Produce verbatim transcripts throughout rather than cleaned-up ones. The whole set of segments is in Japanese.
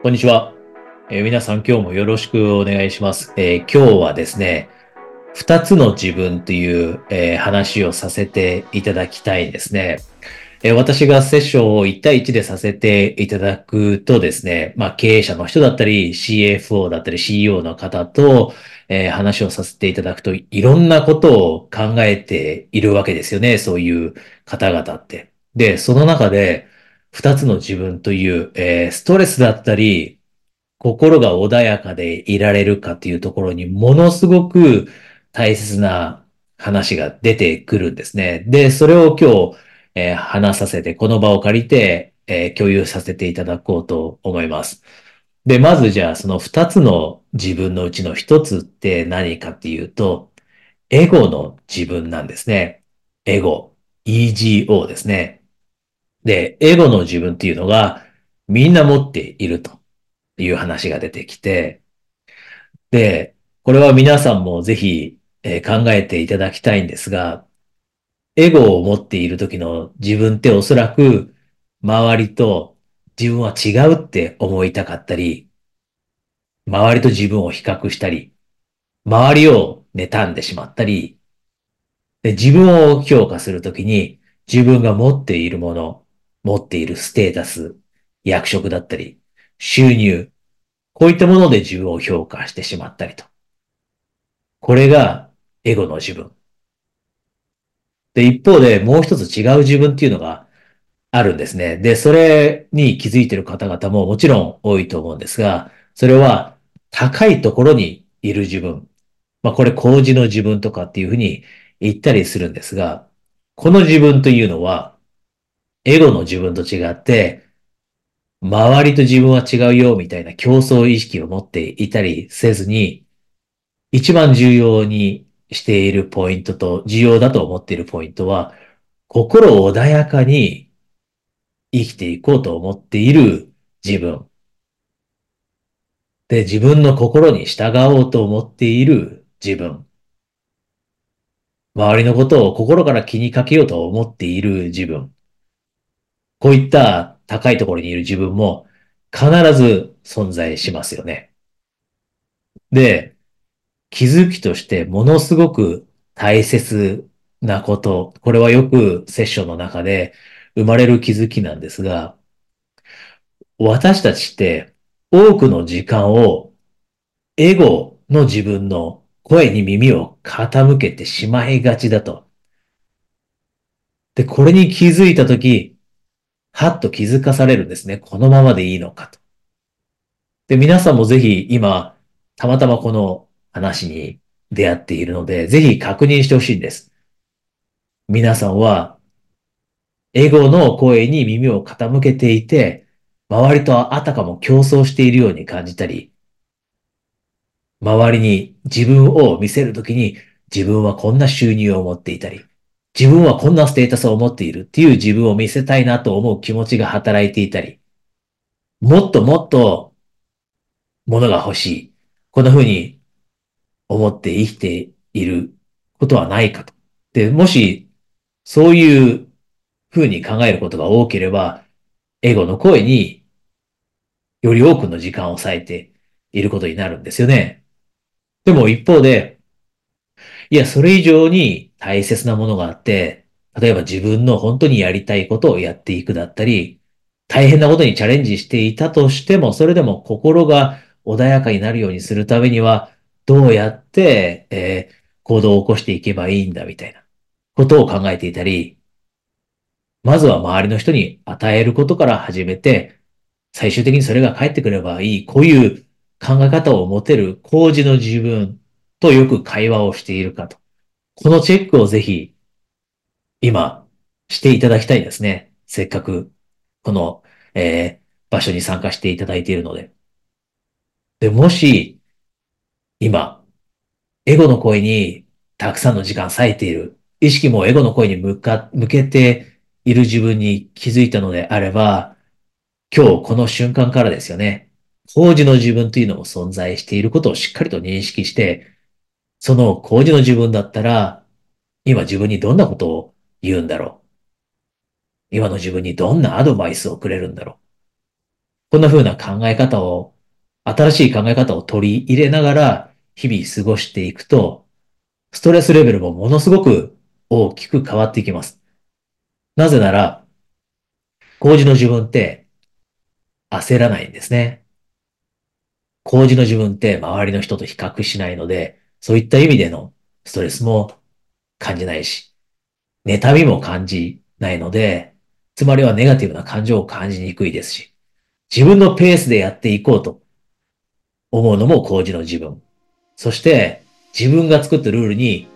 こんにちは、えー、皆さん今日もよろしくお願いします、えー、今日はですねふたつの自分という、えー、話をさせていただきたいですね、えー、私がセッションをいちたいいちでさせていただくとですね、まあ、経営者の人だったり シーエフオー だったり シーイーオー の方と、えー、話をさせていただくといろんなことを考えているわけですよね。そういう方々ってで、その中で二つの自分という、えー、ストレスだったり、心が穏やかでいられるかというところにものすごく大切な話が出てくるんですね。で、それを今日、えー、話させて、この場を借りて、えー、共有させていただこうと思います。で、まずじゃあその二つの自分のうちの一つって何かっていうと、エゴの自分なんですね。エゴ、イージーオー ですね。で、エゴの自分っていうのがみんな持っているという話が出てきて、で、これは皆さんもぜひ、えー、考えていただきたいんですが、エゴを持っている時の自分っておそらく周りと自分は違うって思いたかったり、周りと自分を比較したり、周りを妬んでしまったり、で、自分を評価するときに自分が持っているもの、持っているステータス、役職だったり、収入、こういったもので自分を評価してしまったりと。これがエゴの自分。で、一方でもう一つ違う自分っていうのがあるんですね。で、それに気づいている方々ももちろん多いと思うんですが、それは高いところにいる自分。まあこれ高次の自分とかっていうふうに言ったりするんですが、この自分というのは、エゴの自分と違って、周りと自分は違うよみたいな競争意識を持っていたりせずに、一番重要にしているポイントと、重要だと思っているポイントは、心穏やかに生きていこうと思っている自分。で、自分の心に従おうと思っている自分。周りのことを心から気にかけようと思っている自分。こういった高いところにいる自分も必ず存在しますよね。で、気づきとしてものすごく大切なこと。これはよくセッションの中で生まれる気づきなんですが、私たちって多くの時間をエゴの自分の声に耳を傾けてしまいがちだと。で、これに気づいたとき、はっと気づかされるんですね。このままでいいのかと。で、皆さんもぜひ今、たまたまこの話に出会っているので、ぜひ確認してほしいんです。皆さんは、エゴの声に耳を傾けていて、周りとあたかも競争しているように感じたり、周りに自分を見せるときに自分はこんな収入を持っていたり、自分はこんなステータスを持っているっていう自分を見せたいなと思う気持ちが働いていたり、もっともっと物が欲しい。こんな風に思って生きていることはないかと。で、もしそういう風に考えることが多ければ、エゴの声により多くの時間を割いていることになるんですよね。でも一方で、いや、それ以上に大切なものがあって、例えば自分の本当にやりたいことをやっていくだったり、大変なことにチャレンジしていたとしても、それでも心が穏やかになるようにするためには、どうやって、えー、行動を起こしていけばいいんだみたいなことを考えていたり、まずは周りの人に与えることから始めて、最終的にそれが返ってくればいい、こういう考え方を持てる高次の自分とよく会話をしているかと。このチェックをぜひ今していただきたいですね。せっかくこの、えー、場所に参加していただいているので。で、もし今エゴの声にたくさんの時間割いている、意識もエゴの声に向か、向けている自分に気づいたのであれば、今日この瞬間からですよね。高次の自分というのも存在していることをしっかりと認識して、その高次の自分だったら、今自分にどんなことを言うんだろう。今の自分にどんなアドバイスをくれるんだろこんな風な考え方を、新しい考え方を取り入れながら日々過ごしていくと、ストレスレベルもものすごく大きく変わっていきます。なぜなら、高次の自分って焦らないんですね。高次の自分って周りの人と比較しないので、そういった意味でのストレスも感じないし、妬みも感じないので、つまりはネガティブな感情を感じにくいですし、自分のペースでやっていこうと思うのも高次の自分。そして自分が作ったルールに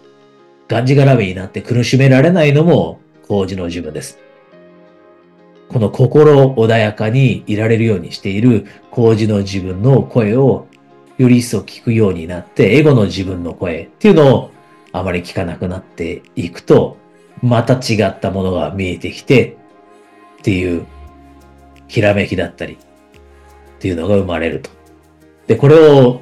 がんじがらめになって苦しめられないのも高次の自分です。この心穏やかにいられるようにしている高次の自分の声をより一層聞くようになって、エゴの自分の声っていうのをあまり聞かなくなっていくと、また違ったものが見えてきてっていうひらめきだったりっていうのが生まれると。で、これを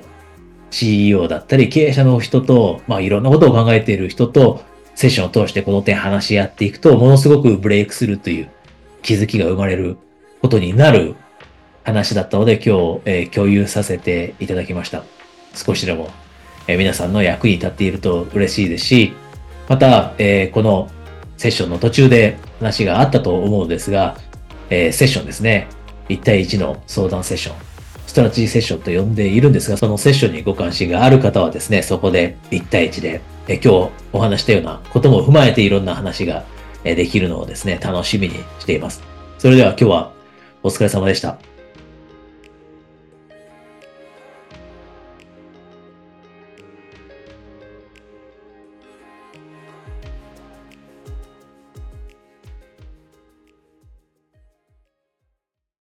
シーイーオー だったり経営者の人と、まあいろんなことを考えている人とセッションを通してこの点話し合っていくと、ものすごくブレイクするという気づきが生まれることになる話だったので、今日、えー、共有させていただきました。少しでも、えー、皆さんの役に立っていると嬉しいですし、また、えー、このセッションの途中で話があったと思うんですが、えー、セッションですね。いち対いちの相談セッション、ストラテジーセッションと呼んでいるんですが、そのセッションにご関心がある方はですね、そこでいち対いちで、えー、今日お話したようなことも踏まえていろんな話ができるのをですね、楽しみにしています。それでは今日はお疲れ様でした。